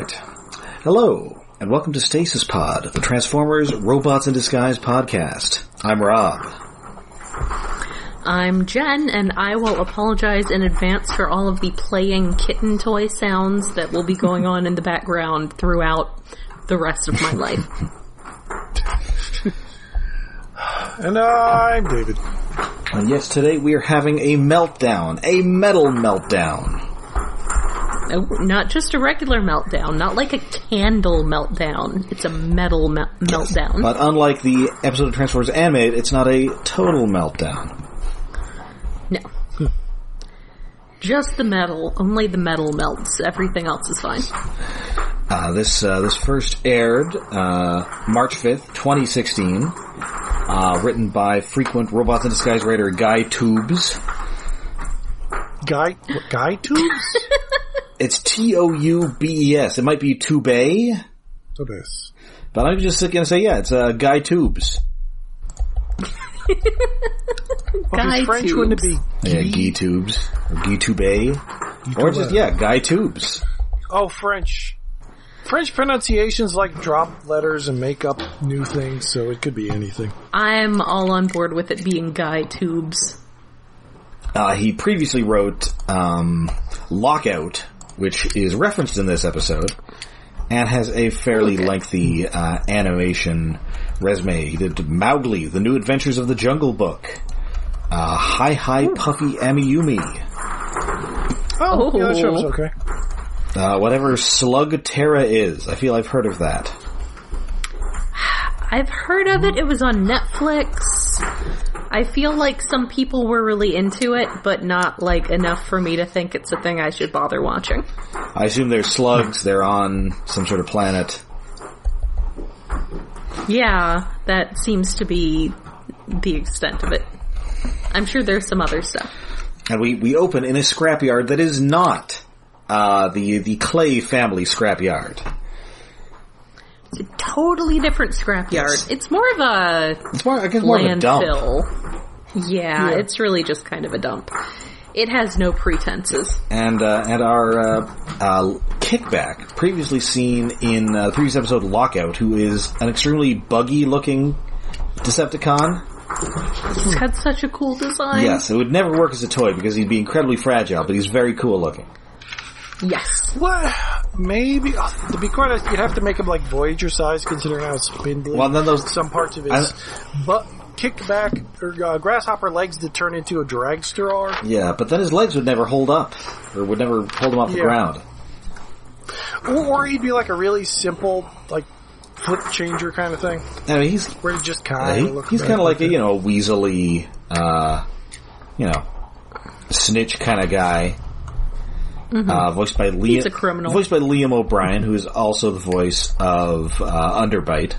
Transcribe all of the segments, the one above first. Alright. Hello, and welcome to Stasis Pod, the Transformers Robots in Disguise podcast. I'm Rob. I'm Jen, and I will apologize in advance for all of the playing kitten toy sounds that will be going on in the background throughout the rest of my life. And I'm David. And yes, today we are having a meltdown. A metal meltdown. Oh, not just a regular meltdown, not like a candle meltdown. It's a metal meltdown. But unlike the episode of Transformers Animated, it's not a total meltdown. No. Just the metal. Only the metal melts. Everything else is fine. This first aired March 5th, 2016. Written by frequent Robots in Disguise writer Guy Tubes. Guy Tubes? It's Toubes. It might be Tube. Tubes. But I'm just going to say, yeah, it's Guy Tubes. Guy French wouldn't it be? Yeah, Guy Tubes. Or Guy Tube. Or just, yeah, Guy Tubes. Oh, French pronunciations like drop letters and make up new things, so it could be anything. I'm all on board with it being Guy Tubes. He previously wrote Lockout, which is referenced in this episode, and has a fairly lengthy animation resume. He did Mowgli, The New Adventures of the Jungle Book, Hi Puffy Amiyumi. Oh, yeah, that show's okay. Whatever Slug Terra is. I feel I've heard of that. I've heard of it. It was on Netflix. I feel like some people were really into it, but not like enough for me to think it's a thing I should bother watching. I assume they're slugs. They're on some sort of planet. Yeah, that seems to be the extent of it. I'm sure there's some other stuff. And we open in a scrapyard that is not the Clay family scrapyard. It's a totally different scrapyard. Yes. It's more of a dump. Yeah, it's really just kind of a dump. It has no pretenses. And our Kickback, previously seen in the previous episode Lockout, who is an extremely buggy-looking Decepticon. He's got such a cool design. Yes, it would never work as a toy because he'd be incredibly fragile, but he's very cool-looking. Yes. Well, maybe to be quite honest, you'd have to make him like Voyager size, considering how spindly. Well, then those some parts of his butt kickback or grasshopper legs that turn into a dragster are. Yeah, but then his legs would never hold up, or would never hold him off the ground. Or he'd be like a really simple like foot changer kind of thing. I mean, he's where he just kind of looks. He's kind of like a weaselly, snitch kind of guy. Mm-hmm. Voiced by Liam O'Brien, who is also the voice of Underbite.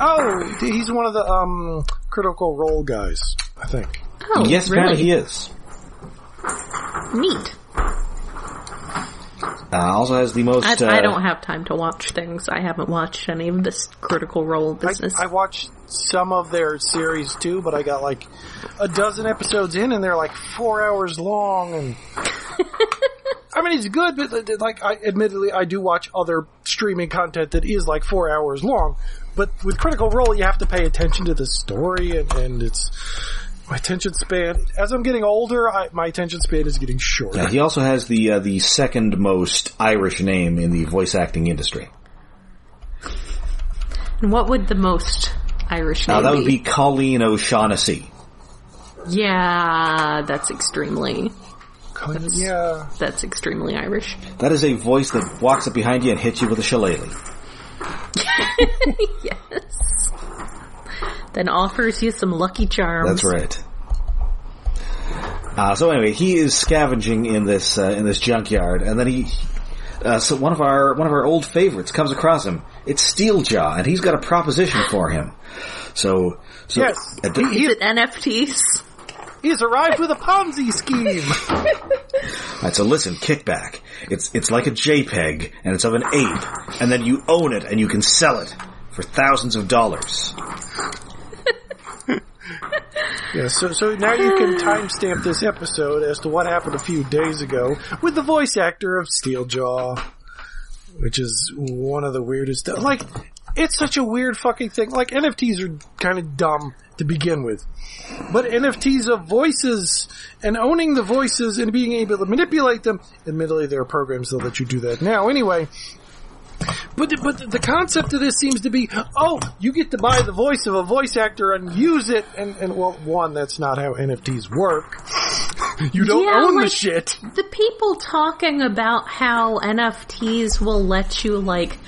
Oh, he's one of the Critical Role guys, I think. Oh, yes, really? Apparently he is. Neat. Also has the most. I don't have time to watch things. I haven't watched any of this Critical Role business. I watched some of their series too, but I got like a dozen episodes in, and they're like 4 hours long. And I mean, it's good, but like, admittedly, I do watch other streaming content that is like 4 hours long. But with Critical Role, you have to pay attention to the story, and it's. My attention span, as I'm getting older, my attention span is getting shorter. Yeah, he also has the second most Irish name in the voice acting industry. And what would the most Irish name be? That would be Colleen O'Shaughnessy. Yeah, that's extremely... That's extremely Irish. That is a voice that walks up behind you and hits you with a shillelagh. Yes. Then offers you some Lucky Charms. That's right. So anyway, he is scavenging in this junkyard, and then so one of our old favorites comes across him. It's Steeljaw, and he's got a proposition for him. So yes, he's at NFTs. He's arrived with a Ponzi scheme. All right, so listen, Kickback. It's like a JPEG, and it's of an ape, and then you own it, and you can sell it for thousands of dollars. Yeah, so now you can timestamp this episode as to what happened a few days ago with the voice actor of Steeljaw. which is one of the weirdest. Like, it's such a weird fucking thing. Like, NFTs are kind of dumb to begin with, but NFTs of voices and owning the voices and being able to manipulate them. Admittedly, there are programs that let you do that now. Anyway. But the concept of this seems to be, oh, you get to buy the voice of a voice actor and use it, and well, one, that's not how NFTs work. You don't own the shit. The people talking about how NFTs will let you, like,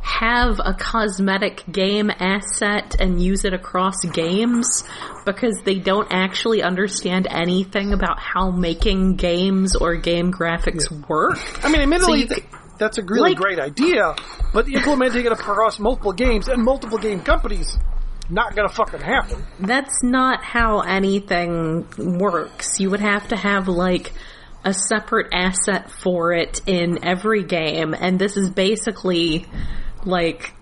have a cosmetic game asset and use it across games because they don't actually understand anything about how making games or game graphics work. I mean, admittedly... So that's a really great idea, but implementing it across multiple games and multiple game companies, not gonna fucking happen. That's not how anything works. You would have to have, like, a separate asset for it in every game, and this is basically, like,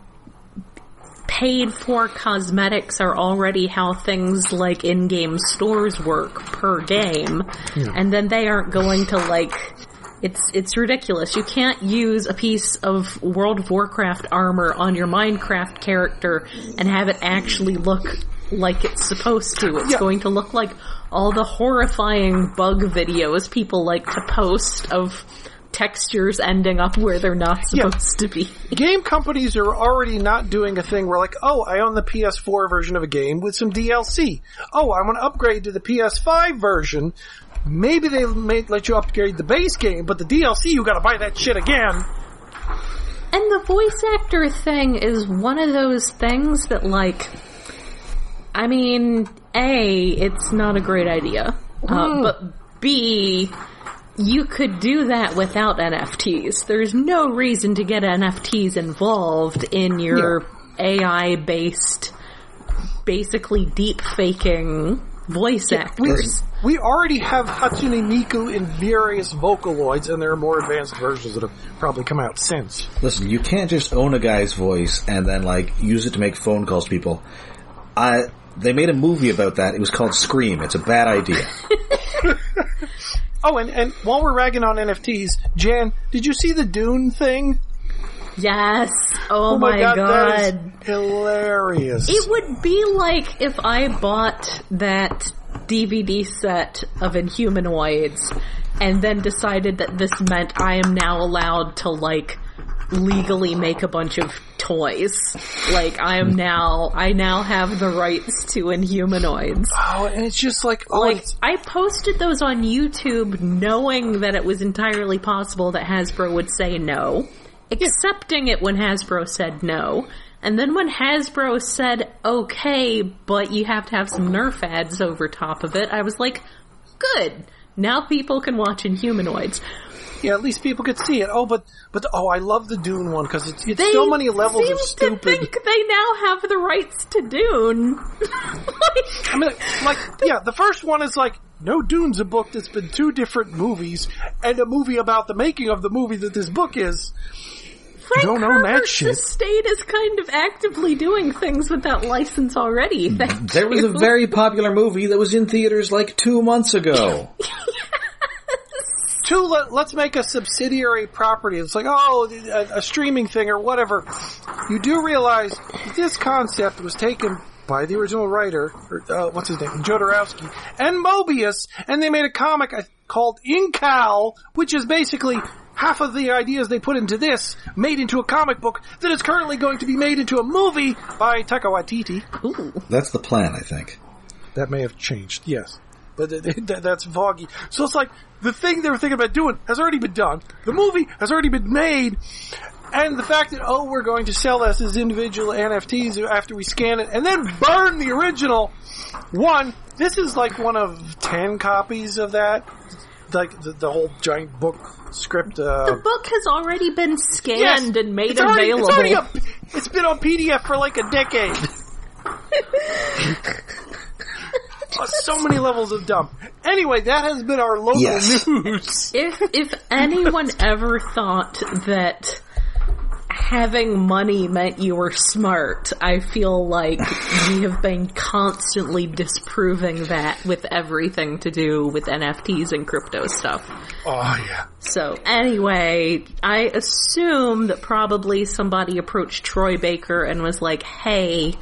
paid-for cosmetics are already how things like in-game stores work per game, and then they aren't going to, like... It's ridiculous. You can't use a piece of World of Warcraft armor on your Minecraft character and have it actually look like it's supposed to. It's going to look like all the horrifying bug videos people like to post of textures ending up where they're not supposed to be. Game companies are already not doing a thing where, like, oh, I own the PS4 version of a game with some DLC. Oh, I want to upgrade to the PS5 version. Maybe they may let you upgrade the base game, but the DLC, you gotta buy that shit again. And the voice actor thing is one of those things that, like, I mean, A, it's not a great idea. But B, you could do that without NFTs. There's no reason to get NFTs involved in your AI-based, basically deep-faking... voice actors. We already have Hatsune Miku in various Vocaloids, and there are more advanced versions that have probably come out since. Listen, you can't just own a guy's voice and then, like, use it to make phone calls to people. They made a movie about that. It was called Scream. It's a bad idea. Oh, and while we're ragging on NFTs, Jan, did you see the Dune thing? Yes. Oh my God. That is hilarious. It would be like if I bought that DVD set of Inhumanoids and then decided that this meant I am now allowed to, like, legally make a bunch of toys. Like, I now have the rights to Inhumanoids. Oh, and it's just like... Oh, like, I posted those on YouTube knowing that it was entirely possible that Hasbro would say no. Accepting it when Hasbro said no, and then when Hasbro said, okay, but you have to have some Nerf ads over top of it, I was like, good, now people can watch Inhumanoids. Yeah, at least people could see it. Oh, but I love the Dune one, because it's so many levels of stupid. They think they now have the rights to Dune. Like, I mean, like, yeah, the first one is like, no, Dune's a book that's been two different movies, and a movie about the making of the movie that this book is. Frank don't own that shit. The state is kind of actively doing things with that license already. There was a very popular movie that was in theaters like 2 months ago. Let's make a subsidiary property. It's like, oh, a streaming thing or whatever. You do realize this concept was taken by the original writer, what's his name, Jodorowsky, and Moebius, and they made a comic called Incal, which is basically half of the ideas they put into this made into a comic book that is currently going to be made into a movie by Taika Waititi. Ooh. That's the plan, I think. That may have changed, yes. But that's foggy. So it's like, the thing they were thinking about doing has already been done. The movie has already been made. And the fact that, oh, we're going to sell this as individual NFTs after we scan it and then burn the original one. This is like one of 10 copies of that. Like, the whole giant book script. The book has already been scanned and made available. It's been on PDF for like a decade. So many levels of dumb. Anyway, that has been our local news. If anyone ever thought that having money meant you were smart. I feel like we have been constantly disproving that with everything to do with NFTs and crypto stuff. Oh, yeah. So, anyway, I assume that probably somebody approached Troy Baker and was like, hey,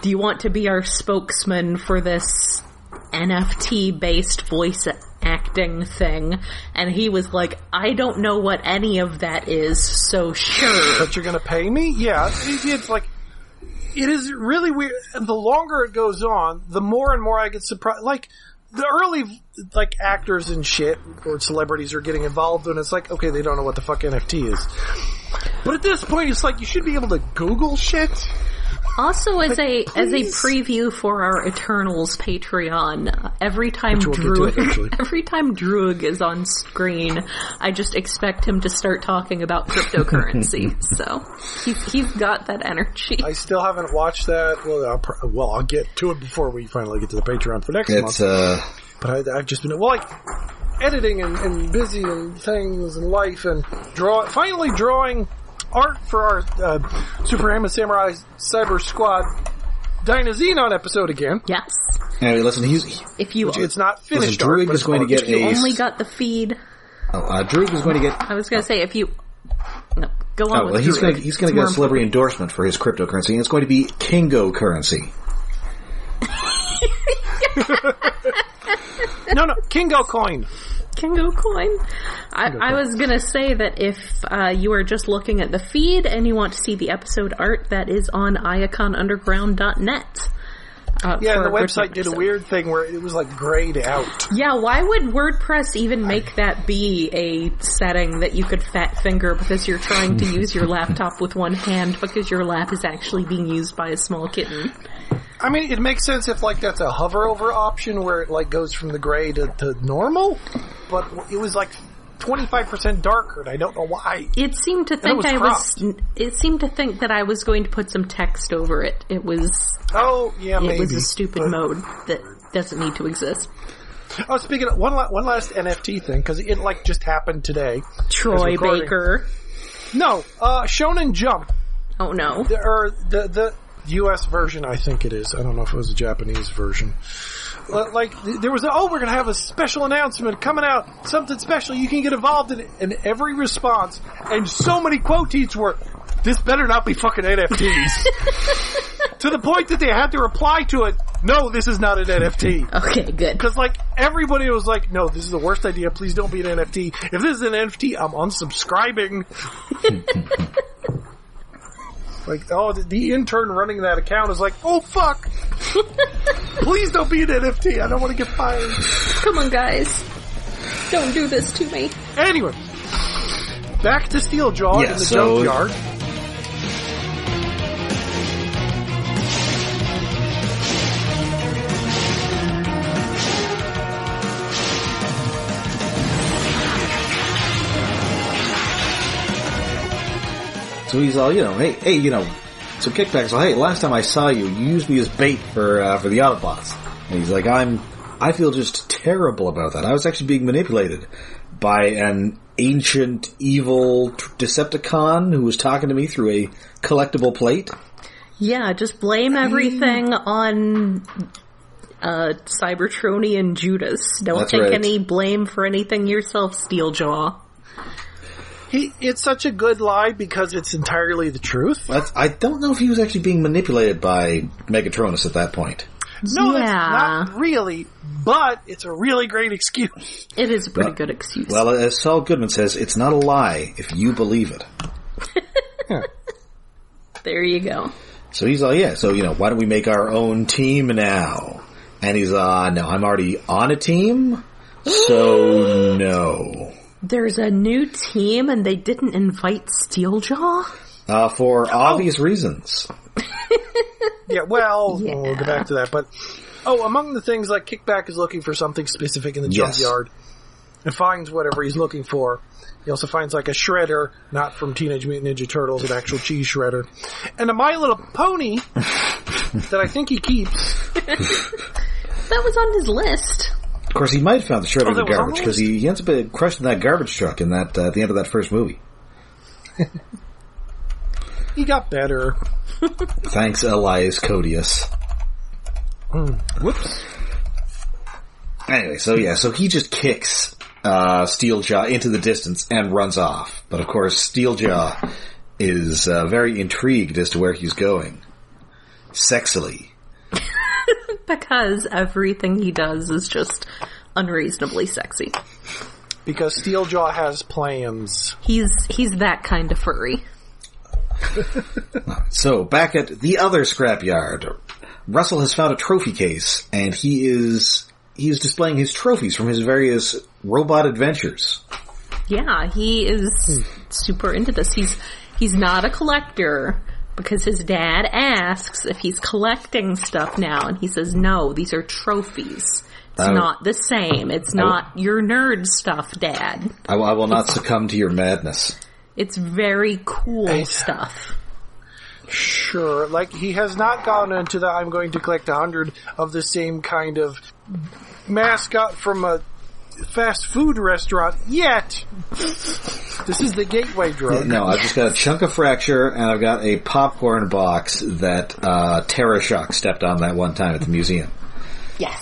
do you want to be our spokesman for this NFT-based voice acting thing? And he was like, I don't know what any of that is, so sure. But you're gonna pay me? Yeah. It's like, it is really weird. The longer it goes on, the more and more I get surprised. Like, the early, like, actors and shit, or celebrities are getting involved, and it's like, okay, they don't know what the fuck NFT is. But at this point, it's like, you should be able to Google shit. Also, as a preview for our Eternals Patreon, every time Druig is on screen, I just expect him to start talking about cryptocurrency. So he's got that energy. I still haven't watched that. Well, I'll get to it before we finally get to the Patreon for next month. But I've just been editing and busy and things and life and finally drawing. Art for our Super Hammer Samurai Cyber Squad Dynazenon episode again. Yes. Anyway, listen, it's not finished. Druid is going to get a... You only got the feed. Druid is going to get... I was going to say, if you... No, go on with Druid. He's going to get a celebrity endorsement for his cryptocurrency, and it's going to be Kingo currency. No, Kingo coin. Kingo coin. I was going to say that if you are just looking at the feed and you want to see the episode art, that is on iaconunderground.net. The website did a weird thing where it was like grayed out. Yeah, why would WordPress even make that be a setting that you could fat finger because you're trying to use your laptop with one hand because your lap is actually being used by a small kitten? I mean, it makes sense if, like, that's a hover-over option where it, like, goes from the gray to normal, but it was, like, 25% darker, and I don't know why. It seemed to think that I was going to put some text over it. It was... Oh, yeah, maybe. It was a stupid mode that doesn't need to exist. Oh, speaking of... One last NFT thing, because it, like, just happened today. Troy Baker. No, Shonen Jump. Oh, no. The U.S. version, I think it is. I don't know if it was a Japanese version. Like, there was we're going to have a special announcement coming out, something special, you can get involved in it. And every response, and so many quote tweets were, this better not be fucking NFTs. To the point that they had to reply to it, no, this is not an NFT. Okay, good. Because, like, everybody was like, no, this is the worst idea, please don't be an NFT. If this is an NFT, I'm unsubscribing. Like, the intern running that account is like, oh, fuck! Please don't be an NFT. I don't want to get fired. Come on, guys. Don't do this to me. Anyway, back to Steeljaw in the junkyard. So he's all, so Kickback's like, hey, last time I saw you, you used me as bait for the Autobots. And he's like, I feel just terrible about that. I was actually being manipulated by an ancient, evil Decepticon who was talking to me through a collectible plate. Yeah, just blame everything on Cybertronian Judas. Don't take any blame for anything yourself, Steeljaw. It's such a good lie because it's entirely the truth. I don't know if he was actually being manipulated by Megatronus at that point. No, that's not really, but it's a really great excuse. It is a pretty good excuse. Well, as Saul Goodman says, it's not a lie if you believe it. Yeah. There you go. So he's like, why don't we make our own team now? And he's no, I'm already on a team, so no. There's a new team, and they didn't invite Steeljaw? For obvious reasons. We'll get back to that. But, among the things, like, Kickback is looking for something specific in the junkyard and finds whatever he's looking for. He also finds, like, a shredder, not from Teenage Mutant Ninja Turtles, an actual cheese shredder. And a My Little Pony that I think he keeps. That was on his list. Of course, he might have found the shredder in the garbage, because he ends up crushed in that garbage truck at the end of that first movie. He got better. Thanks, Elias Codius. Whoops. Anyway, so he just kicks Steeljaw into the distance and runs off. But of course, Steeljaw is very intrigued as to where he's going. Sexily. Because everything he does is just unreasonably sexy. Because Steeljaw has plans. He's that kind of furry. So, back at the other scrapyard, Russell has found a trophy case, and he is displaying his trophies from his various robot adventures. Yeah, he is super into this. He's not a collector, because his dad asks if he's collecting stuff now, and he says, no, these are trophies. It's not the same. It's not your nerd stuff, Dad. I will not succumb to your madness. It's very cool stuff. Sure. Like, he has not gone into the I'm going to collect 100 of the same kind of mascot from a fast food restaurant yet. This is the gateway drug. No, I've just got a chunk of fracture, and I've got a popcorn box that Terra Shock stepped on that one time at the museum. Yes.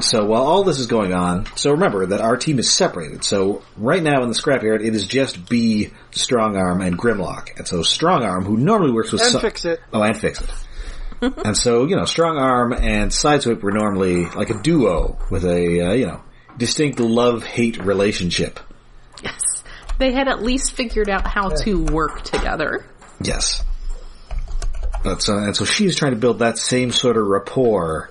So while all this is going on, so remember that our team is separated. So right now in the scrapyard, it is just B, Strongarm, and Grimlock. And so Strongarm, who normally works with... And Fix It. And so, Strongarm and Sideswipe were normally like a duo with a, distinct love-hate relationship. Yes. They had at least figured out how to work together. Yes. And so she's trying to build that same sort of rapport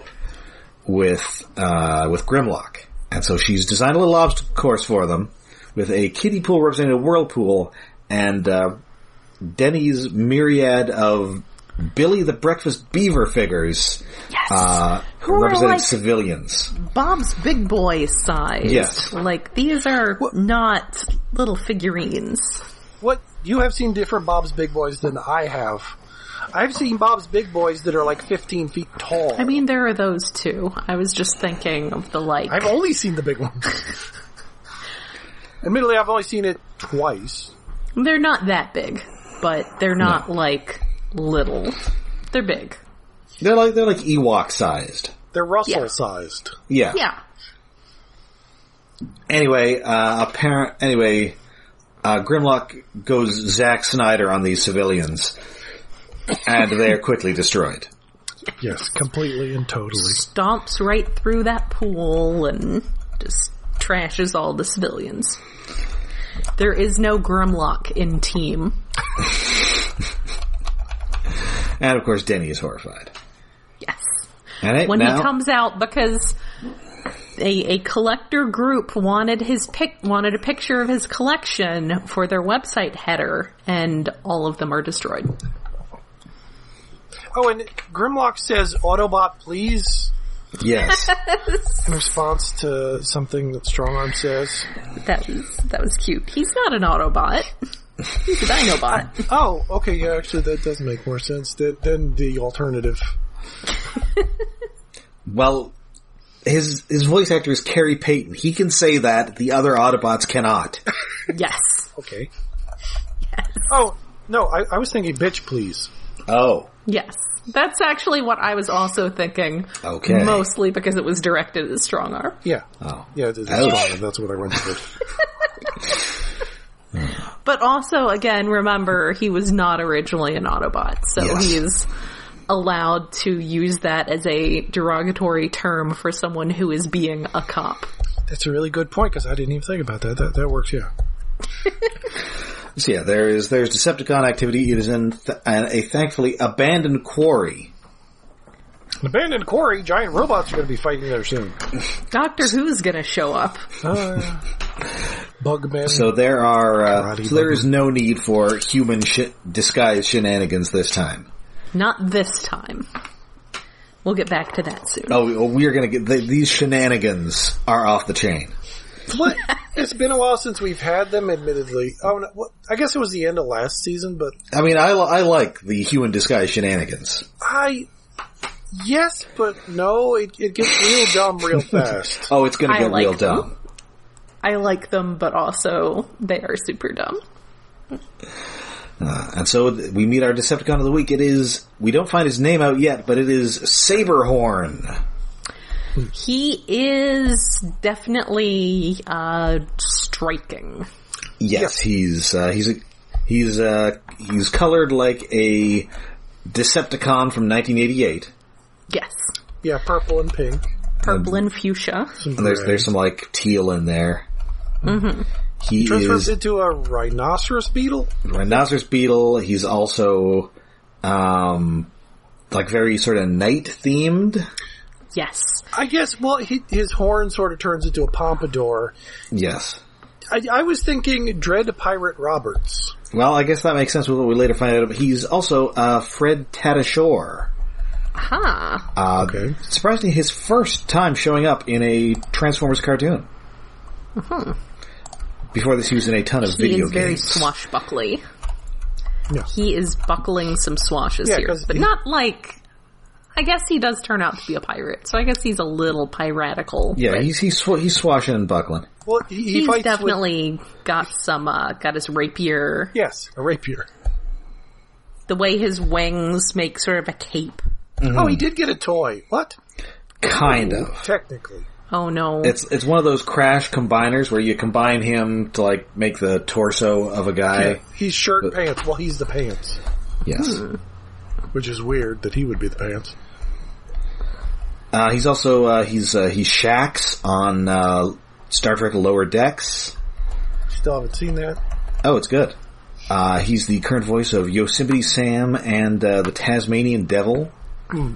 with Grimlock. And so she's designed a little obstacle course for them with a kiddie pool representing a whirlpool and Denny's myriad of Billy the Breakfast Beaver figures representing civilians. Bob's Big Boy sized. Yes. Like, these are not little figurines. What? You have seen different Bob's Big Boys than I have. I've seen Bob's Big Boys that are like 15 feet tall. I mean, there are those too. I was just thinking of the like... I've only seen the big ones. Admittedly, I've only seen it twice. They're not that big, but they're not like little. They're big. They're like Ewok sized. They're Russell sized. Yeah. Yeah. Anyway, Grimlock goes Zack Snyder on these civilians. And they are quickly destroyed. Yes, completely and totally. Stomps right through that pool and just trashes all the civilians. There is no Grimlock in team. And, of course, Denny is horrified. Yes. He comes out because a collector group wanted a picture of his collection for their website header, and all of them are destroyed. Oh, and Grimlock says, Autobot, please? Yes. In response to something that Strongarm says. That was cute. He's not an Autobot. He's a Dinobot. Okay. Yeah, actually, that does make more sense than the alternative. Well, his voice actor is Cary Payton. He can say that. The other Autobots cannot. Yes. Okay. Yes. Oh, no, I was thinking, bitch, please. Oh. Yes. That's actually what I was also thinking. Okay. Mostly because it was directed at Strongarm. Yeah. Oh. Yeah, it is Strongarm. That's what I went for. But also, again, remember, he was not originally an Autobot, so he is allowed to use that as a derogatory term for someone who is being a cop. That's a really good point, because I didn't even think about that. That works, yeah. So yeah, there's Decepticon activity. It is in a thankfully abandoned quarry. An abandoned quarry? Giant robots are going to be fighting there soon. Doctor Who's going to show up. Bugman. So there is no need for human disguise shenanigans this time. Not this time. We'll get back to that soon. Oh, we are going to get... These shenanigans are off the chain. What? It's been a while since we've had them, admittedly. Oh, no, well, I guess it was the end of last season, but... I mean, I like the human disguise shenanigans. Yes, but no. It gets real dumb real fast. Oh, it's going to get real dumb. I like them, but also they are super dumb. And so we meet our Decepticon of the week. It is, we don't find his name out yet, but it is Saberhorn. He is definitely striking. Yes. He's colored like a Decepticon from 1988. Yes. Yeah, purple and pink. Purple and fuchsia. And there's some like teal in there. Mm-hmm. He transforms into a rhinoceros beetle. He's also like very sort of night themed. Yes. I guess, well, his horn sort of turns into a pompadour. Yes. I was thinking Dread Pirate Roberts. Well, I guess that makes sense with what we later find out. He's also Fred Tadashore. Aha. Okay. Surprisingly, his first time showing up in a Transformers cartoon. Uh-huh. Before this, he was in a ton of video games. He is very swashbuckly. Yeah. He is buckling some swashes here. But not like... I guess he does turn out to be a pirate, so I guess he's a little piratical. Yeah, he's swashing and buckling. Well, he's definitely got his rapier. Yes, a rapier. The way his wings make sort of a cape. Mm-hmm. Oh, he did get a toy. What? Kind of. Technically. Oh no. It's one of those crash combiners where you combine him to like make the torso of a guy. Yeah, he's shirt pants. Well, he's the pants. Yes. Hmm. Which is weird that he would be the pants. He's also, he shacks on Star Trek Lower Decks. Still haven't seen that. Oh, it's good. He's the current voice of Yosemite Sam and the Tasmanian Devil. Oh.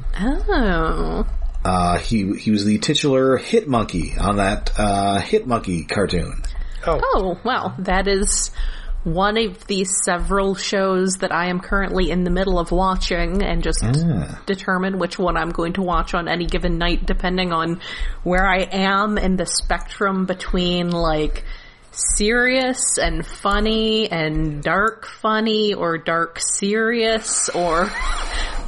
He was the titular Hit Monkey on that Hit Monkey cartoon. Oh, wow. That is one of the several shows that I am currently in the middle of watching and just determine which one I'm going to watch on any given night depending on where I am in the spectrum between like serious and funny and dark funny or dark serious or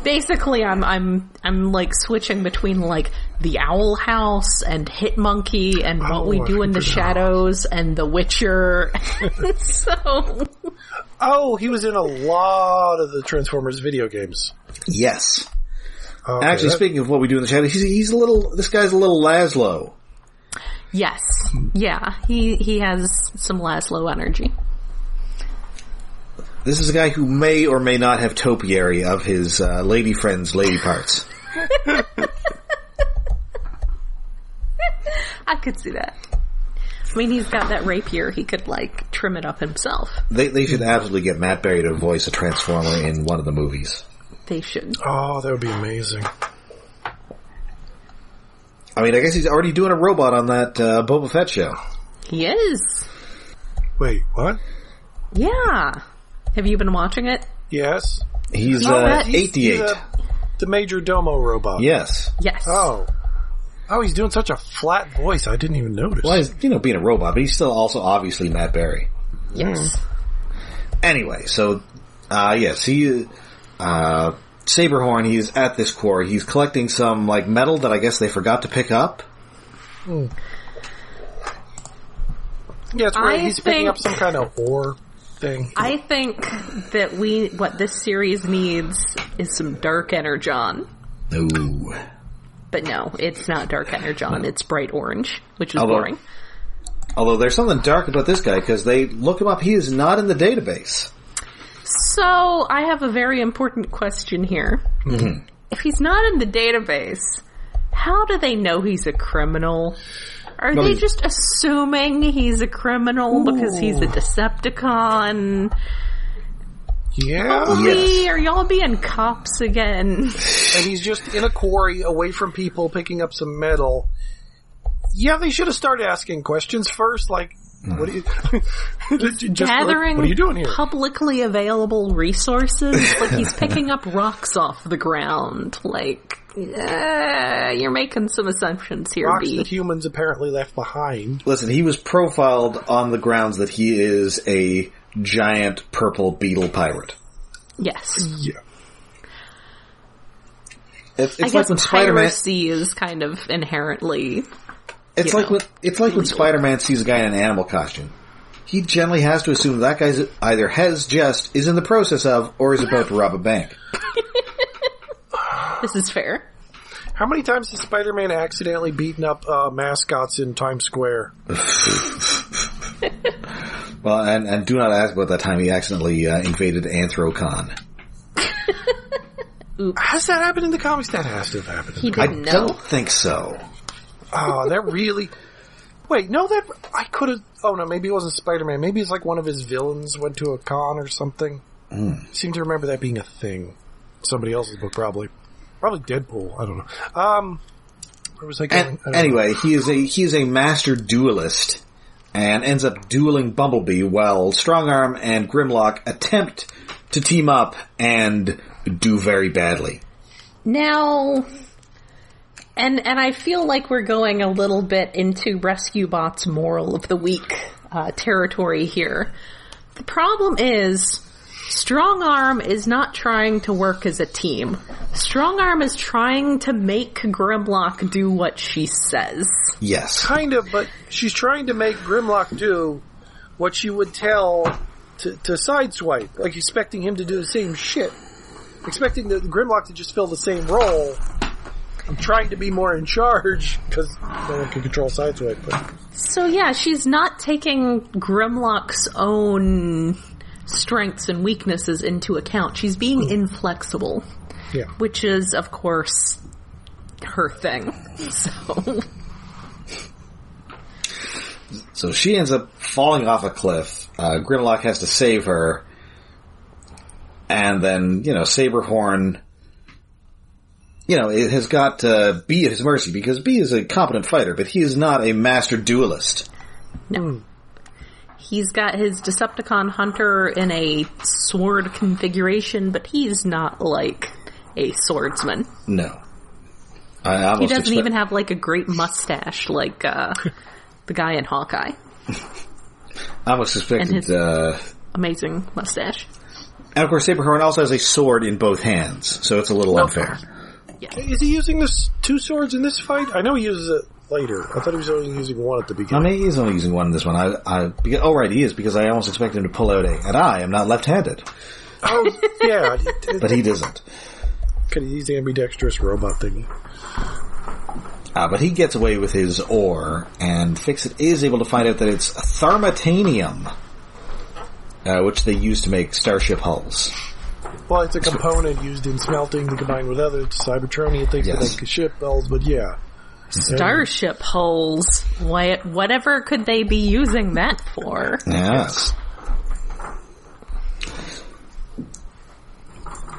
basically I'm like switching between like The Owl House and Hit Monkey and What We Do in the Shadows and The Witcher. So. Oh, he was in a lot of the Transformers video games. Yes. Okay. Actually, speaking of What We Do in the Shadows, this guy's a little Laszlo. Yes. Yeah. He has some Laszlo energy. This is a guy who may or may not have topiary of his lady friend's lady parts. I could see that. I mean, he's got that rapier. He could, like, trim it up himself. They should absolutely get Matt Berry to voice a Transformer in one of the movies. They should. Oh, that would be amazing. I mean, I guess he's already doing a robot on that Boba Fett show. He is. Wait, what? Yeah. Have you been watching it? Yes. He's 88. He's the Major Domo robot. Yes. Yes. Oh, he's doing such a flat voice, I didn't even notice. Well, he's, being a robot, but he's still also obviously Matt Berry. Yes. Anyway, so, yes, he, Saberhorn, he's at this quarry. He's collecting some, like, metal that I guess they forgot to pick up. Mm. Yeah, it's where he's picking up some kind of ore thing. I think that what this series needs is some dark energon. Ooh. But no, it's not dark energon. No. It's bright orange, which is boring. Although there's something dark about this guy, because they look him up. He is not in the database. So, I have a very important question here. Mm-hmm. If he's not in the database, how do they know he's a criminal? Are they just assuming he's a criminal because he's a Decepticon? Yeah. Are y'all being cops again? And he's just in a quarry away from people picking up some metal. Yeah, they should have started asking questions first, like, what are you gathering, what are you doing here? Publicly available resources. Like, he's picking up rocks off the ground. Like, you're making some assumptions here, rocks that humans apparently left behind. Listen, he was profiled on the grounds that he is a giant purple beetle pirate. Yes. Yeah. It's like when Spider-Man is kind of inherently. It's like when Spider-Man sees a guy in an animal costume. he generally has to assume that guy either has just, is in the process of, or is about to rob a bank. This is fair. How many times has Spider-Man accidentally beaten up mascots in Times Square? Well, and do not ask about that time he accidentally invaded Anthrocon. Has that happened in the comics? That has to have happened. He didn't know. I don't think so. Oh, that really... Wait, no, that... I could have... Oh, no, maybe it wasn't Spider-Man. Maybe it's like one of his villains went to a con or something. Mm. I seem to remember that being a thing. Somebody else's book, probably. Probably Deadpool. I don't know. Where was I going? Anyway, he is a master duelist and ends up dueling Bumblebee while Strongarm and Grimlock attempt to team up and do very badly. Now... And I feel like we're going a little bit into Rescue Bot's moral of the week territory here. The problem is, Strongarm is not trying to work as a team. Strongarm is trying to make Grimlock do what she says. Yes. Kind of, but she's trying to make Grimlock do what she would tell to Sideswipe. Like, expecting him to do the same shit. Expecting the Grimlock to just fill the same role. I'm trying to be more in charge because no one can control Sideswipe. But. So yeah, she's not taking Grimlock's own strengths and weaknesses into account. She's being inflexible. Yeah. Which is, of course, her thing. So she ends up falling off a cliff. Grimlock has to save her. And then, Saberhorn... it has got B at his mercy, because B is a competent fighter, but he is not a master duelist. No. He's got his Decepticon hunter in a sword configuration, but he's not, a swordsman. No. He doesn't even have, a great mustache like the guy in Hawkeye. I almost suspected... his amazing mustache. And, of course, Saberhorn also has a sword in both hands, so it's a little unfair. Yeah. Is he using this two swords in this fight? I know he uses it later. I thought he was only using one at the beginning. I mean, he is only using one in this one. Right, he is, because I almost expected him to pull out and I am not left-handed. Oh, yeah. But he doesn't. He's the ambidextrous robot thingy. But he gets away with his ore, and Fixit is able to find out that it's thermitanium, which they use to make starship hulls. Well, it's a component used in smelting to combine with other Cybertronian things like ship hulls, but yeah. Starship hulls. Whatever could they be using that for? Yes.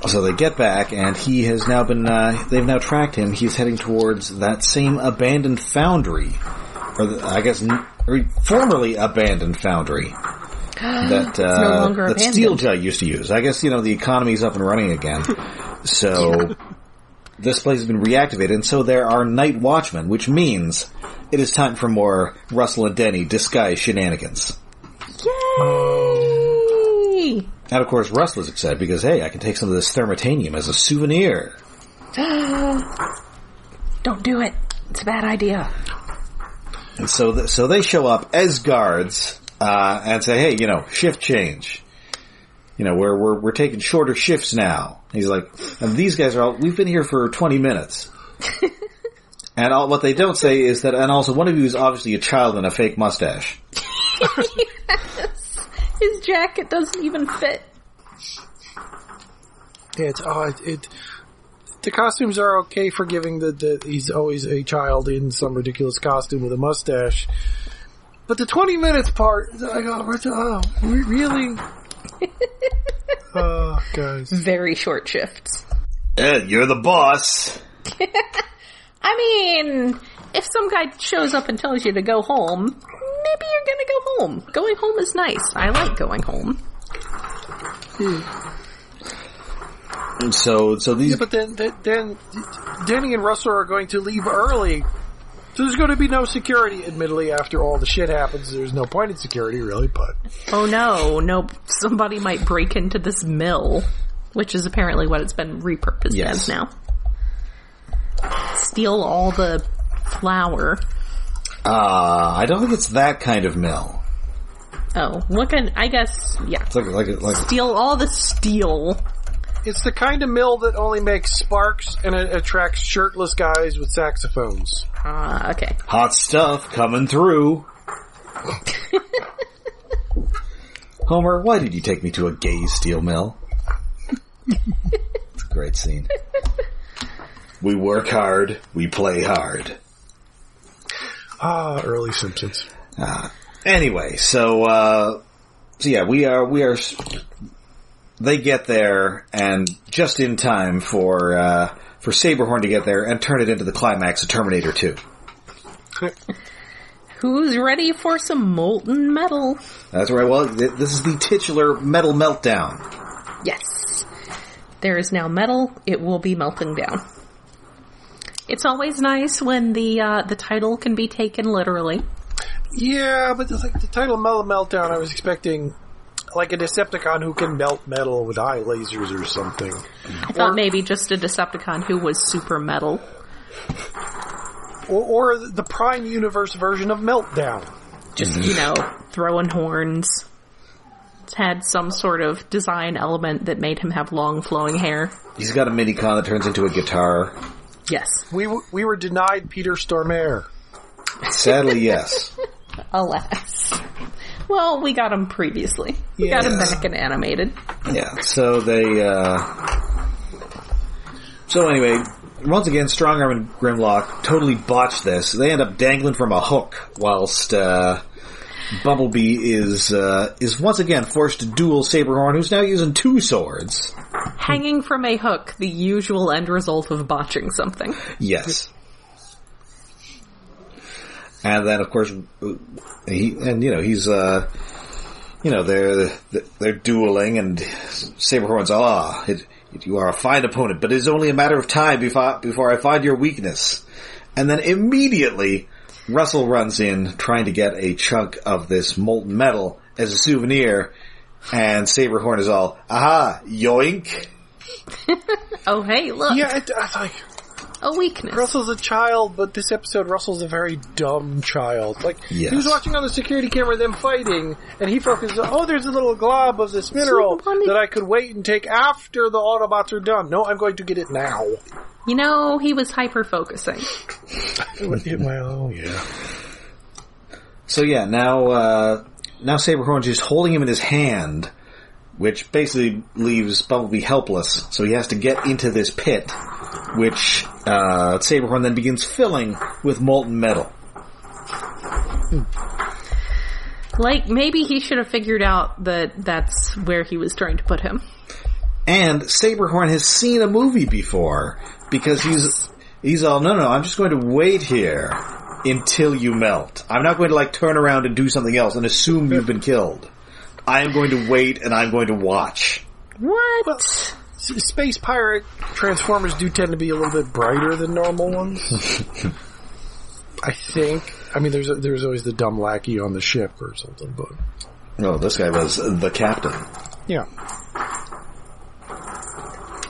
So they get back, and he has now been, they've now tracked him. He's heading towards that same abandoned foundry. Formerly abandoned foundry. That Steeljaw used to use. I guess, the economy's up and running again. So this place has been reactivated, and so there are night watchmen, which means it is time for more Russell and Denny disguise shenanigans. Yay! And, of course, Russell is excited because, hey, I can take some of this thermitanium as a souvenir. Don't do it. It's a bad idea. And so they show up as guards... and say, hey, shift change. We're taking shorter shifts now. And he's like, and these guys are all, we've been here for 20 minutes. And all what they don't say is that, and also one of you is obviously a child in a fake mustache. Yes. His jacket doesn't even fit. Yeah, the costumes are okay for giving that he's always a child in some ridiculous costume with a mustache. But the 20 minutes part, really? Oh, guys. Very short shifts. Ed, you're the boss. I mean, if some guy shows up and tells you to go home, maybe you're going to go home. Going home is nice. I like going home. And so these... Yeah, but then Denny and Russell are going to leave early. So there's going to be no security, admittedly, after all the shit happens. There's no point in security, really, but... Oh, no. Somebody might break into this mill, which is apparently what it's been repurposed as now. Steal all the flour. I don't think it's that kind of mill. Oh, what kind? I guess, yeah. It's like steel, all the steel. It's the kind of mill that only makes sparks, and it attracts shirtless guys with saxophones. Ah, okay. Hot stuff coming through. Homer, why did you take me to a gay steel mill? It's a great scene. We work hard, we play hard. Ah, early Simpsons. Anyway, so yeah, we are. They get there, and just in time for Saberhorn to get there and turn it into the climax of Terminator 2. Who's ready for some molten metal? That's right. Well, this is the titular metal meltdown. Yes. There is now metal. It will be melting down. It's always nice when the title can be taken literally. Yeah, but the title Metal Meltdown, I was expecting like a Decepticon who can melt metal with eye lasers or something. I thought maybe just a Decepticon who was super metal. Or the Prime Universe version of Meltdown. Just, throwing horns. It's had some sort of design element that made him have long flowing hair. He's got a mini-con that turns into a guitar. Yes. We were denied Peter Stormare. Sadly, yes. Alas. Well, we got him previously. We got him back and animated. Yeah, so they... So anyway... Once again, Strongarm and Grimlock totally botched this. They end up dangling from a hook, whilst Bumblebee is once again forced to duel Saberhorn, who's now using two swords. Hanging from a hook, the usual end result of botching something. Yes. And then, of course, they're dueling, and Saberhorn's you are a fine opponent, but it is only a matter of time before I find your weakness. And then immediately, Russell runs in, trying to get a chunk of this molten metal as a souvenir, and Saberhorn is all, aha, yoink. Oh, hey, look. Yeah, it's like... a weakness. Russell's a child, but this episode, Russell's a very dumb child. Like, yes. He was watching on the security camera them fighting, and he focuses on, there's a little glob of this mineral that I could wait and take after the Autobots are done. No, I'm going to get it now. He was hyper-focusing. Well, yeah. So, yeah, now Saberhorn's just holding him in his hand, which basically leaves Bumblebee helpless, so he has to get into this pit, which Saberhorn then begins filling with molten metal. Like, maybe he should have figured out that that's where he was trying to put him. And Saberhorn has seen a movie before, because he's all, no, I'm just going to wait here until you melt. I'm not going to, turn around and do something else and assume you've been killed. I am going to wait, and I'm going to watch. What? Well, space pirate Transformers do tend to be a little bit brighter than normal ones. I think. I mean, there's always the dumb lackey on the ship or something, but... No, this guy was the captain. Yeah.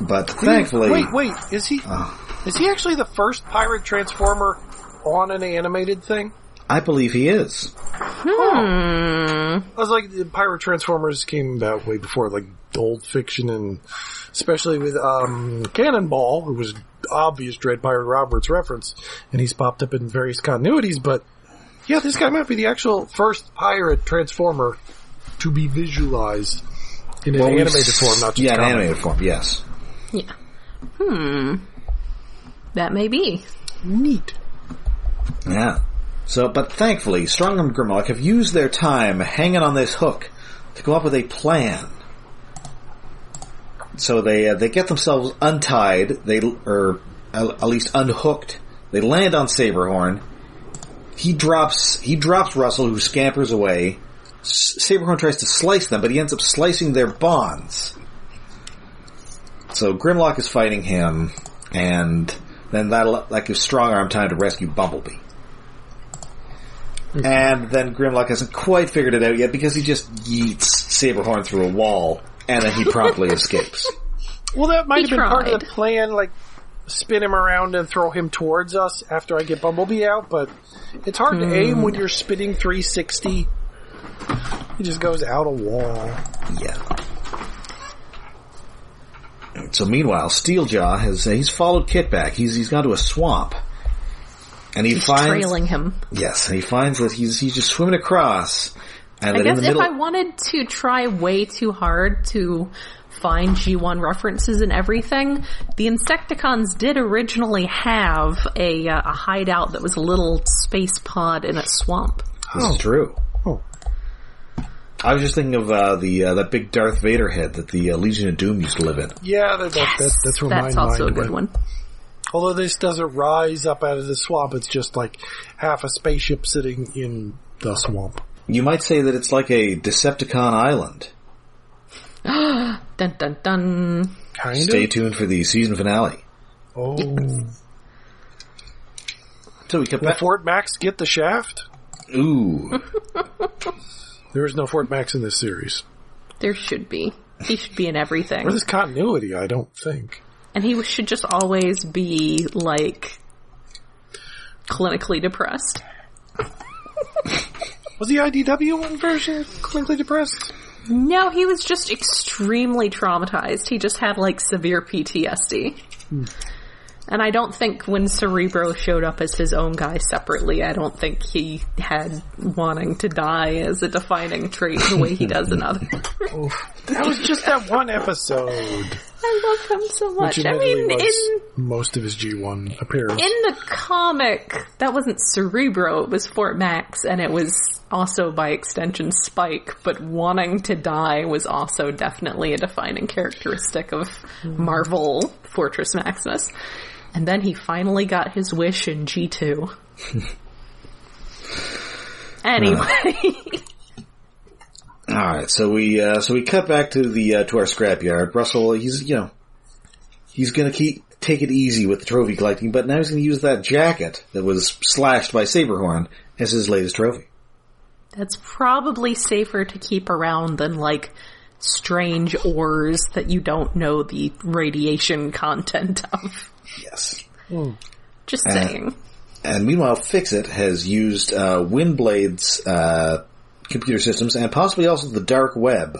But thankfully... Wait, is he... Is he actually the first pirate Transformer on an animated thing? I believe he is. I was like, the pirate Transformers came about way before, old fiction, and especially with Cannonball, who was obvious Dread Pirate Roberts reference, and he's popped up in various continuities, but yeah, this guy might be the actual first pirate Transformer to be visualized in an animated form, not just an animated form, yes. Yeah. That may be. Neat. Yeah. So, but thankfully, Strongarm and Grimlock have used their time hanging on this hook to come up with a plan. So they get themselves untied, at least unhooked. They land on Saberhorn. He drops Russell, who scampers away. Saberhorn tries to slice them, but he ends up slicing their bonds. So Grimlock is fighting him, and then that gives Strongarm time to rescue Bumblebee. Mm-hmm. And then Grimlock hasn't quite figured it out yet, because he just yeets Saberhorn through a wall. And then he promptly escapes. Well, that might have been part of the plan, spin him around and throw him towards us after I get Bumblebee out, but it's hard to aim when you're spinning 360. He just goes out a wall. Yeah. So meanwhile, Steeljaw he's followed Kickback. He's gone to a swamp. And he finds trailing him. Yes, and he finds that he's just swimming across. And I guess if I wanted to try way too hard to find G1 references and everything, the Insecticons did originally have a hideout that was a little space pod in a swamp. This is true. Oh. I was just thinking of that big Darth Vader head that the Legion of Doom used to live in. Yeah, that's where that's mine also a good one. Although this doesn't rise up out of the swamp, it's just like half a spaceship sitting in the swamp. You might say that it's like a Decepticon island. Dun dun dun. Stay tuned for the season finale. Oh. Yes. So we kept Will Fort Max get the shaft? Ooh. There is no Fort Max in this series. There should be. He should be in everything. Or this continuity, I don't think. And he should just always be, like, clinically depressed. Was the IDW version clinically depressed? No, he was just extremely traumatized. He just had, like, severe PTSD. Hmm. And I don't think when Cerebro showed up as his own guy separately, I don't think he had wanting to die as a defining trait the way he does in others. That was just that one episode. I love him so much. Which I mean, in most of his G1 appearance. In the comic, that wasn't Cerebro, it was Fort Max, and it was also by extension Spike, but wanting to die was also definitely a defining characteristic of Marvel Fortress Maximus. And then he finally got his wish in G2. Anyway. Alright, so we cut back to to our scrapyard. Russell, he's gonna take it easy with the trophy collecting, but now he's gonna use that jacket that was slashed by Saberhorn as his latest trophy. That's probably safer to keep around than, like, strange ores that you don't know the radiation content of. Yes. Mm. Just saying. And meanwhile, Fixit has used Windblade's computer systems and possibly also the dark web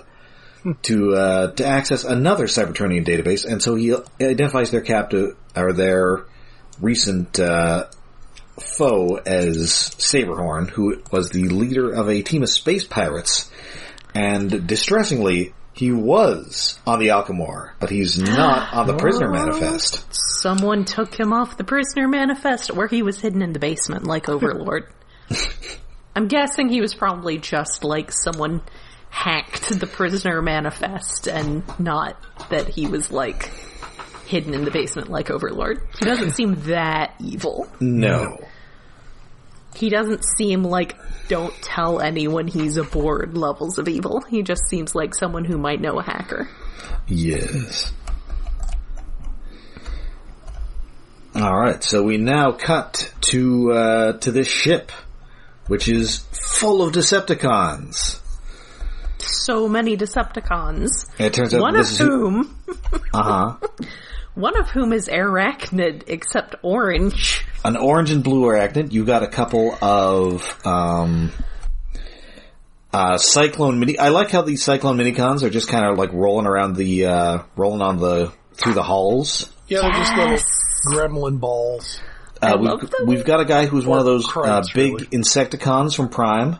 to access another Cybertronian database. And so he identifies their captive or their recent foe as Saberhorn, who was the leader of a team of space pirates. And distressingly, he was on the Alchemor, but he's not on the Prisoner Manifest. Someone took him off the Prisoner Manifest, where he was hidden in the basement like Overlord. I'm guessing he was probably just like someone hacked the Prisoner Manifest and not that he was like hidden in the basement like Overlord. He doesn't seem that evil. No. He doesn't seem like don't tell anyone he's aboard levels of evil. He just seems like someone who might know a hacker. Yes. Alright, so we now cut to this ship, which is full of Decepticons. So many Decepticons. And it turns out one of whom is arachnid, except orange. An orange and blue arachnid. You got a couple of Cyclone mini. I like how these Cyclone minicons are just kind of like rolling around the through the halls. Yeah, they're just little gremlin balls. We've got a guy who's one of those big Insecticons from Prime.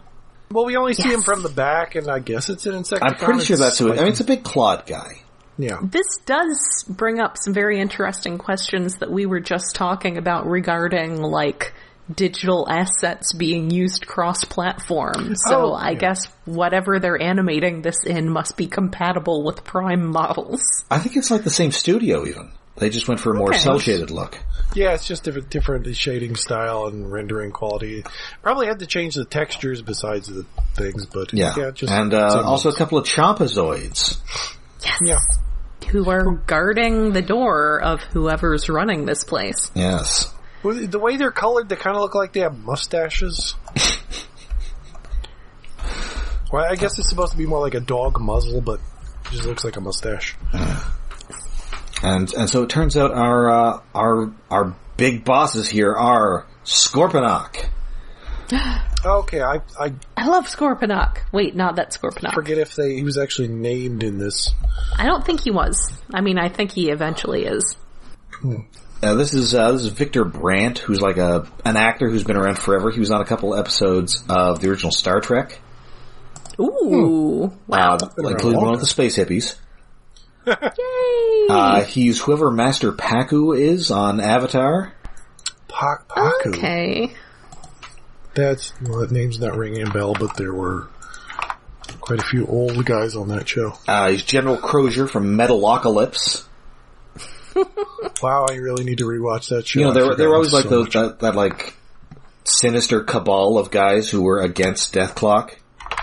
Well, we only see him from the back, and I guess it's an Insecticon. I'm pretty sure that's who it is. I mean, it's a big clawed guy. Yeah. This does bring up some very interesting questions that we were just talking about regarding, like, digital assets being used cross-platform. So I guess whatever they're animating this in must be compatible with Prime models. I think it's like the same studio, even. They just went for a more cel-shaded look. Yeah, it's just different shading style and rendering quality. Probably had to change the textures besides the things, but... Yeah just and also a couple of Chompazoids. Yes. Yeah. Who are guarding the door of whoever's running this place. Yes. Well, the way they're colored, they kind of look like they have mustaches. Well, I guess it's supposed to be more like a dog muzzle, but it just looks like a mustache. And so it turns out our big bosses here are Scorponok. Okay, I love Scorponok. Wait, not that Scorponok. I forget if he was actually named in this. I don't think he was. I mean, I think he eventually is. This is Victor Brandt, who's like an actor who's been around forever. He was on a couple episodes of the original Star Trek. Ooh! Wow! Including one of the space hippies. Yay! He's whoever Master Paku is on Avatar. Paku. Okay. That name's not ringing a bell, but there were quite a few old guys on that show. He's General Crozier from Metalocalypse. Wow, I really need to rewatch that show. You know, there were always like those that sinister cabal of guys who were against Death Clock.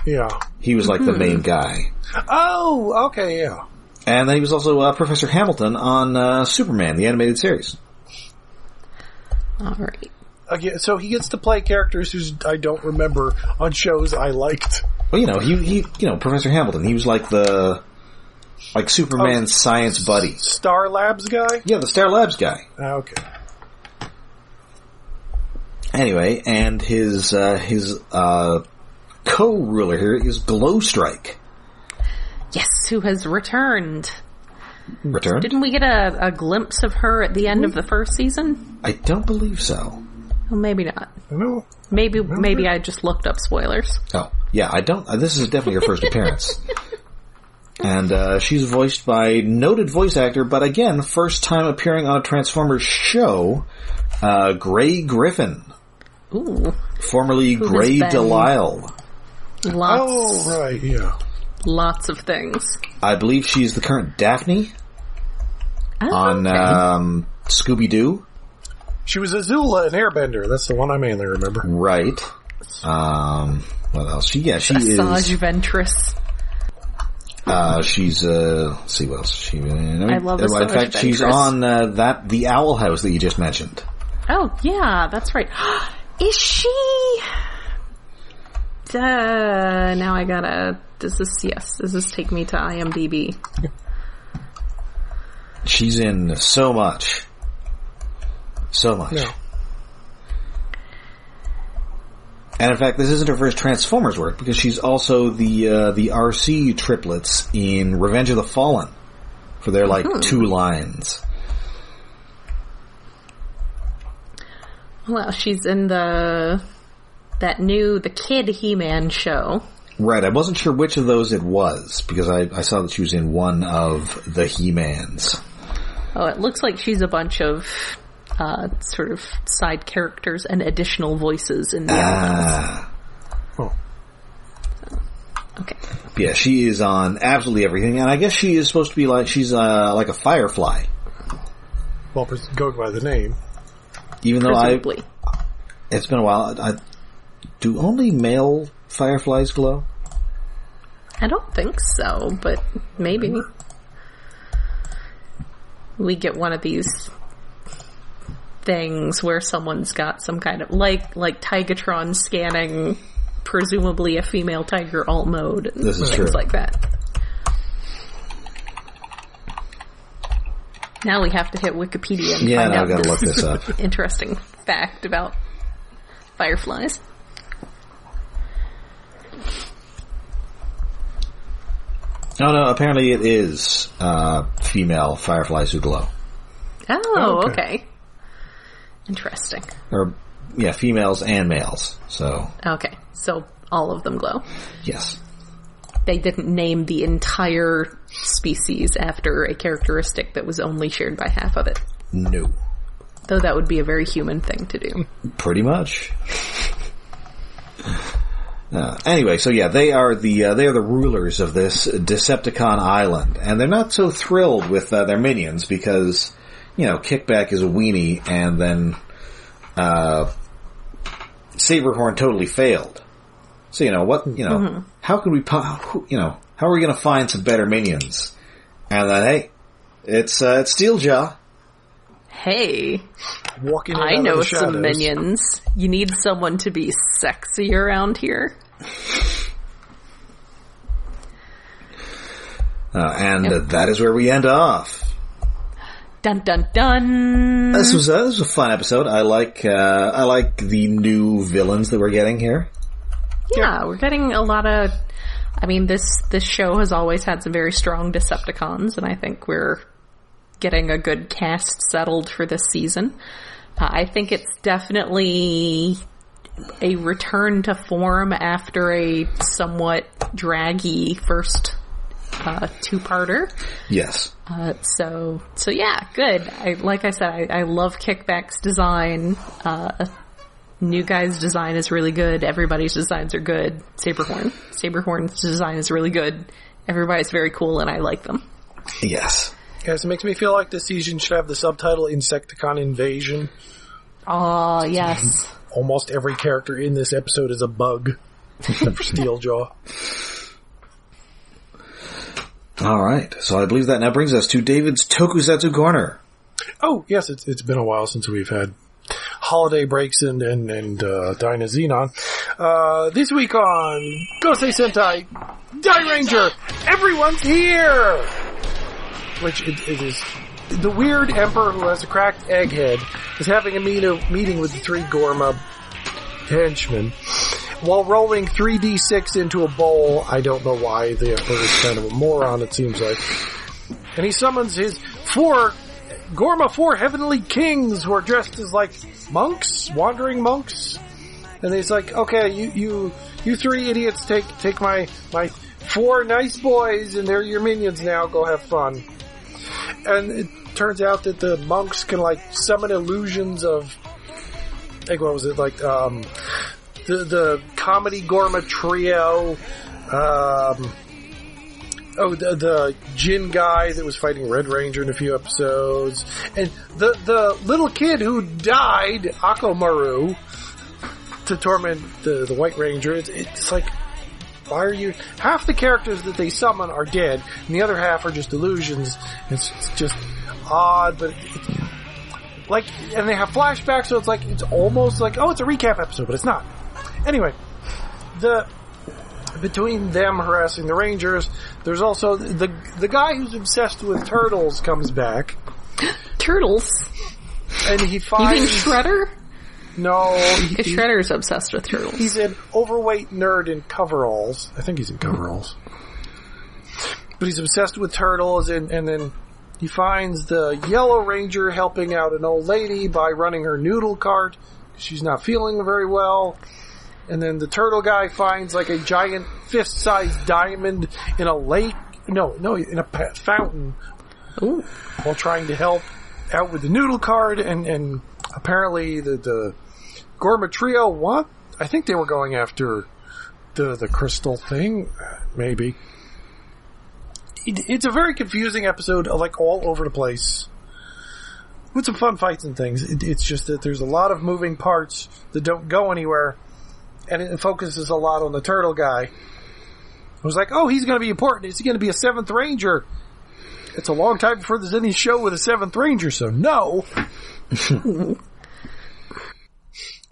Yeah, he was like the main guy. Oh, okay, yeah. And then he was also Professor Hamilton on Superman, the animated series. All right. Again, so he gets to play characters who I don't remember on shows I liked. Well, you know, he Professor Hamilton. He was like the Superman's science buddy, Star Labs guy. Yeah, the Star Labs guy. Okay. Anyway, and his co-ruler here is Glowstrike. Yes, who has returned. Didn't we get a glimpse of her at the end of the first season? I don't believe so. Well, maybe not. No. Maybe I just looked up spoilers. Oh, yeah, I don't. This is definitely her first appearance. And she's voiced by noted voice actor, but again, first time appearing on a Transformers show, Grey Griffin. Ooh. Formerly Grey Delisle. Lots of things. I believe she's the current Daphne on Scooby-Doo. She was Azula in Airbender. That's the one I mainly remember. Right. What else? She is... Asajj Ventress. She's... let's see what else. I love Asajj Ventress. In fact, she's on the Owl House that you just mentioned. Oh, yeah. That's right. Is she... now I gotta... Does this take me to IMDb? She's in so much. So much. Yeah. And in fact, this isn't her first Transformers work, because she's also the RC triplets in Revenge of the Fallen for their, two lines. Well, she's in the Kid He-Man show. Right, I wasn't sure which of those it was, because I saw that she was in one of the He-Mans. Oh, it looks like she's a bunch of sort of side characters and additional voices in the albums. Oh. Okay. Yeah, she is on absolutely everything, and I guess she is supposed to be she's a Firefly. Well, go by the name. Even though presumably. It's been a while. Do only male... Fireflies glow? I don't think so, but maybe. We get one of these things where someone's got some kind of, like Tigatron scanning, presumably a female tiger alt mode, and this is things true. Like that. Now we have to hit Wikipedia and find out this interesting fact about fireflies. No, apparently it is female fireflies who glow. Oh, okay. Interesting. Or, yeah, females and males, so... Okay, so all of them glow. Yes. They didn't name the entire species after a characteristic that was only shared by half of it. No. Though that would be a very human thing to do. Pretty much. Anyway, so yeah, they are the rulers of this Decepticon island, and they're not so thrilled with their minions because, Kickback is a weenie, and then Saberhorn totally failed. So how are we going to find some better minions? And then it's Steeljaw. Hey, I know some minions. You need someone to be sexy around here. That is where we end off. Dun dun dun. This was a fun episode. I like the new villains that we're getting here. Yeah, we're getting a lot of... I mean, this show has always had some very strong Decepticons, and I think we're getting a good cast settled for this season. I think it's definitely a return to form after a somewhat draggy first two-parter. Yes. So yeah, good. Like I said, I love Kickback's design. New Guy's design is really good. Everybody's designs are good. Saberhorn's design is really good. Everybody's very cool, and I like them. Yes. Yes, it makes me feel like this season should have the subtitle Insecticon Invasion. Oh, yes. Almost every character in this episode is a bug. Except for Steeljaw. All right. So I believe that now brings us to David's Tokusatsu Corner. Oh, yes. It's been a while since we've had holiday breaks and Dynazenon. This week on Gosei Sentai Dairanger, everyone's here! Which it is. The weird emperor who has a cracked egghead is having a meeting with the three Gorma henchmen while rolling 3d6 into a bowl. I don't know why the emperor is kind of a moron, it seems like. And he summons his four heavenly kings who are dressed as like monks, wandering monks. And he's like, okay, you three idiots take my four nice boys and they're your minions now, go have fun. And it turns out that the monks can like summon illusions of, like, what was it, like the comedy Gorma trio, the Jin guy that was fighting Red Ranger in a few episodes, and the little kid who died, Akomaru, to torment the White Ranger. It's like, why are you... Half the characters that they summon are dead, and the other half are just illusions. It's just odd, but... and they have flashbacks, so it's like... It's almost like... Oh, it's a recap episode, but it's not. Anyway, between them harassing the Rangers, there's also... The guy who's obsessed with turtles comes back. Turtles? And he finds... You mean Shredder? No. Because Shredder's obsessed with turtles. He's an overweight nerd in coveralls. I think he's in coveralls. But he's obsessed with turtles, and then he finds the Yellow Ranger helping out an old lady by running her noodle cart. She's not feeling very well. And then the turtle guy finds like a giant fist-sized diamond in a lake. No, in a fountain. Ooh. While trying to help out with the noodle cart, and apparently the Gorma trio, what? I think they were going after the crystal thing, maybe. It's a very confusing episode, like all over the place, with some fun fights and things. It's just that there's a lot of moving parts that don't go anywhere, and it focuses a lot on the turtle guy. I was like, oh, he's going to be important. Is he going to be a 7th Ranger? It's a long time before there's any show with a 7th Ranger, so no.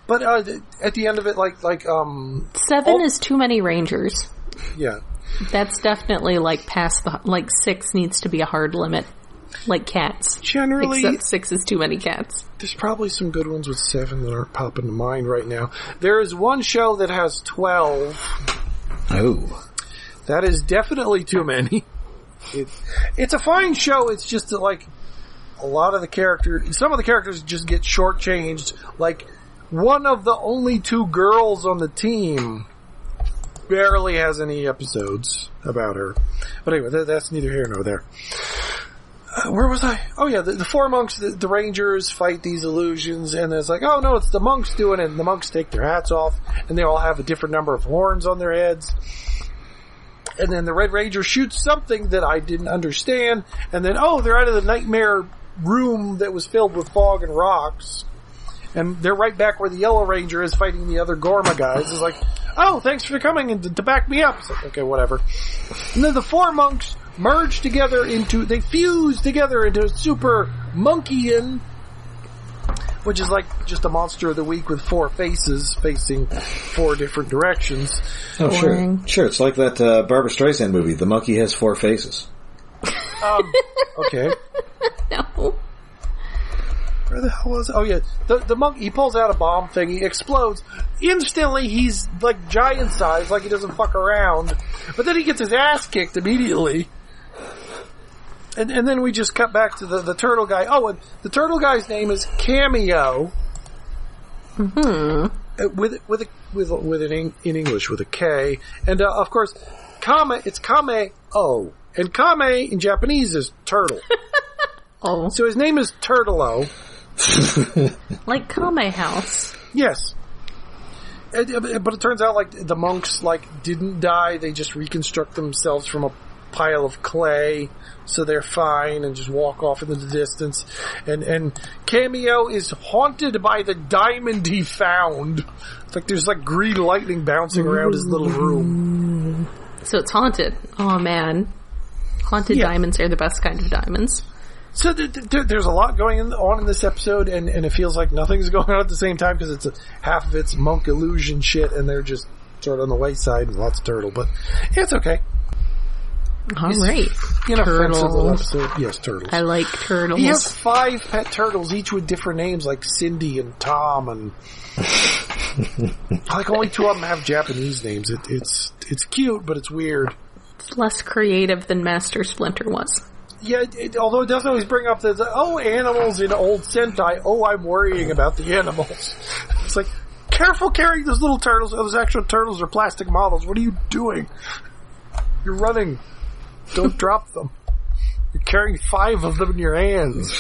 But at the end of it, seven is too many Rangers. Yeah, that's definitely like past the six needs to be a hard limit, like cats. Generally, except six is too many cats. There's probably some good ones with seven that aren't popping to mind right now. There is one show that has 12. Oh, that is definitely too many. It's a fine show. It's just that, like, some of the characters just get shortchanged. Like, one of the only two girls on the team barely has any episodes about her. But anyway, that's neither here nor there. Where was I? Oh yeah, the four monks, the Rangers fight these illusions, and it's like, oh no, it's the monks doing it, and the monks take their hats off, and they all have a different number of horns on their heads. And then the Red Ranger shoots something that I didn't understand, and then, oh, they're out of the nightmare room that was filled with fog and rocks, and they're right back where the Yellow Ranger is fighting the other Gorma guys. It's like, oh, thanks for coming and to back me up. It's like, okay, whatever. And then the four monks they fuse together into Super Monkeyan, which is like just a monster of the week with four faces facing four different directions. Oh, sure. Sure, it's like that Barbra Streisand movie, The Monkey Has Four Faces. Okay. No. Where the hell was it? Oh yeah, the monk, he pulls out a bomb thing, he explodes. Instantly he's like giant size, like he doesn't fuck around. But then he gets his ass kicked immediately. And then we just cut back to the turtle guy. Oh, and the turtle guy's name is Kame-o. Mm-hmm. With an English, with a K. And of course, it's Kame-o. And Kame in Japanese is turtle. Oh. So his name is Turtle-o. Like Kame House. Yes. But it turns out, like, the monks, like, didn't die. They just reconstruct themselves from a pile of clay, so they're fine, and just walk off into the distance. And Kame-o is haunted by the diamond he found. It's like there's, like, green lightning bouncing around his little room. So it's haunted. Oh, man. Haunted diamonds are the best kind of diamonds. So there's a lot going on in this episode, and it feels like nothing's going on at the same time, because it's half of it's monk illusion shit, and they're just sort of on the wayside with lots of turtle. But yeah, it's okay. All right. Turtles. Yes, turtles. I like turtles. He has 5 pet turtles, each with different names, like Cindy and Tom, and like only 2 of them have Japanese names. It's cute, but it's weird. It's less creative than Master Splinter was. Yeah, although it doesn't always bring up the animals in old Sentai. Oh, I'm worrying about the animals. It's like, careful carrying those little turtles. Those actual turtles are plastic models. What are you doing? You're running. Don't drop them. You're carrying 5 of them in your hands.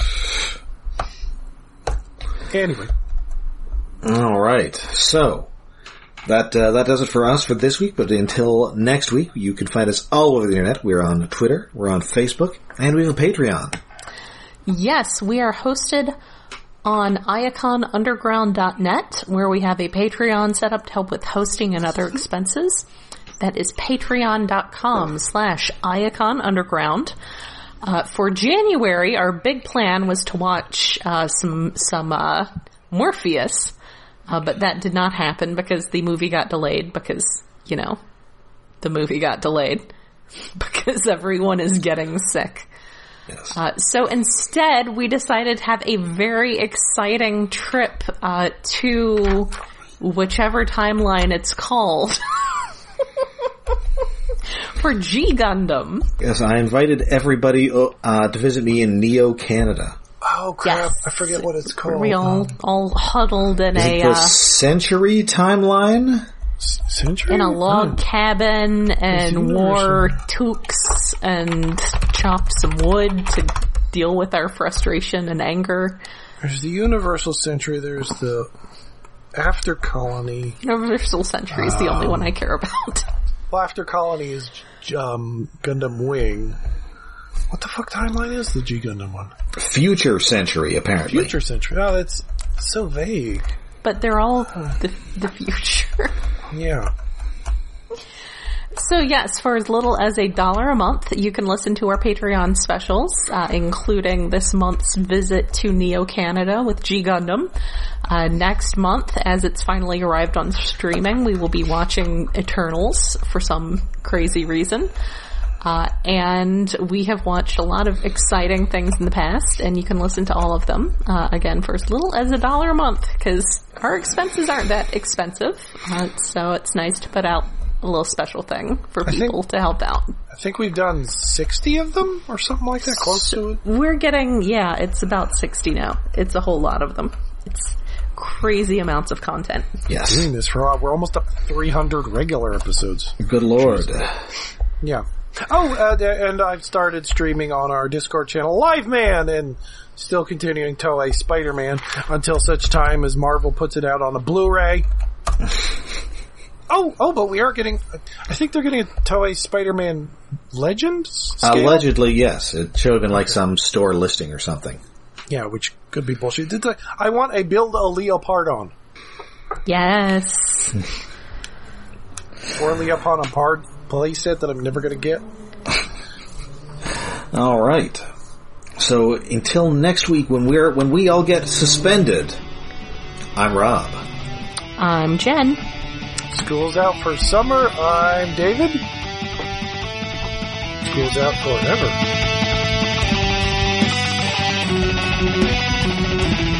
Anyway. All right. So, that does it for us for this week, but until next week, you can find us all over the internet. We're on Twitter, we're on Facebook, and we have a Patreon. Yes, we are hosted on iaconunderground.net, where we have a Patreon set up to help with hosting and other expenses. That is patreon.com/iaconunderground. For January, our big plan was to watch some Morpheus. But that did not happen because the movie got delayed because, the movie got delayed because everyone is getting sick. Yes. So instead, we decided to have a very exciting trip to whichever timeline it's called for G Gundam. Yes, I invited everybody to visit me in Neo, Canada. Oh, crap. Yes. I forget what it's called. We all huddled in the Century timeline? Century? In a log cabin and wore toques and chopped some wood to deal with our frustration and anger. There's the Universal Century. There's the After Colony. Universal Century is the only one I care about. Well, After Colony is Gundam Wing. What the fuck timeline is the G Gundam one? Future Century, apparently. Future Century. Oh, that's so vague. But they're all the future. Yeah. So yes, for as little as $1 a month, you can listen to our Patreon specials, including this month's visit to Neo Canada with G Gundam. Next month, as it's finally arrived on streaming, we will be watching Eternals for some crazy reason. And we have watched a lot of exciting things in the past, and you can listen to all of them, again, for as little as $1 a month, because our expenses aren't that expensive, so it's nice to put out a little special thing for people to help out. I think we've done 60 of them, or something like that, close to it. We're getting, it's about 60 now. It's a whole lot of them. It's crazy amounts of content. Yes. We're doing this we're almost up to 300 regular episodes. Good lord. Yeah. Oh, and I've started streaming on our Discord channel, Live Man, and still continuing Toei Spider-Man until such time as Marvel puts it out on a Blu-ray. Oh, but we are getting, I think they're getting a Toei Spider-Man Legends scale? Allegedly, yes. It should have been like some store listing or something. Yeah, which could be bullshit. I want a Build a Leopard on. Yes. Or Leopard on Pard. Playset that I'm never going to get. All right. So until next week, when we all get suspended, I'm Rob. I'm Jen. School's out for summer. I'm David. School's out forever.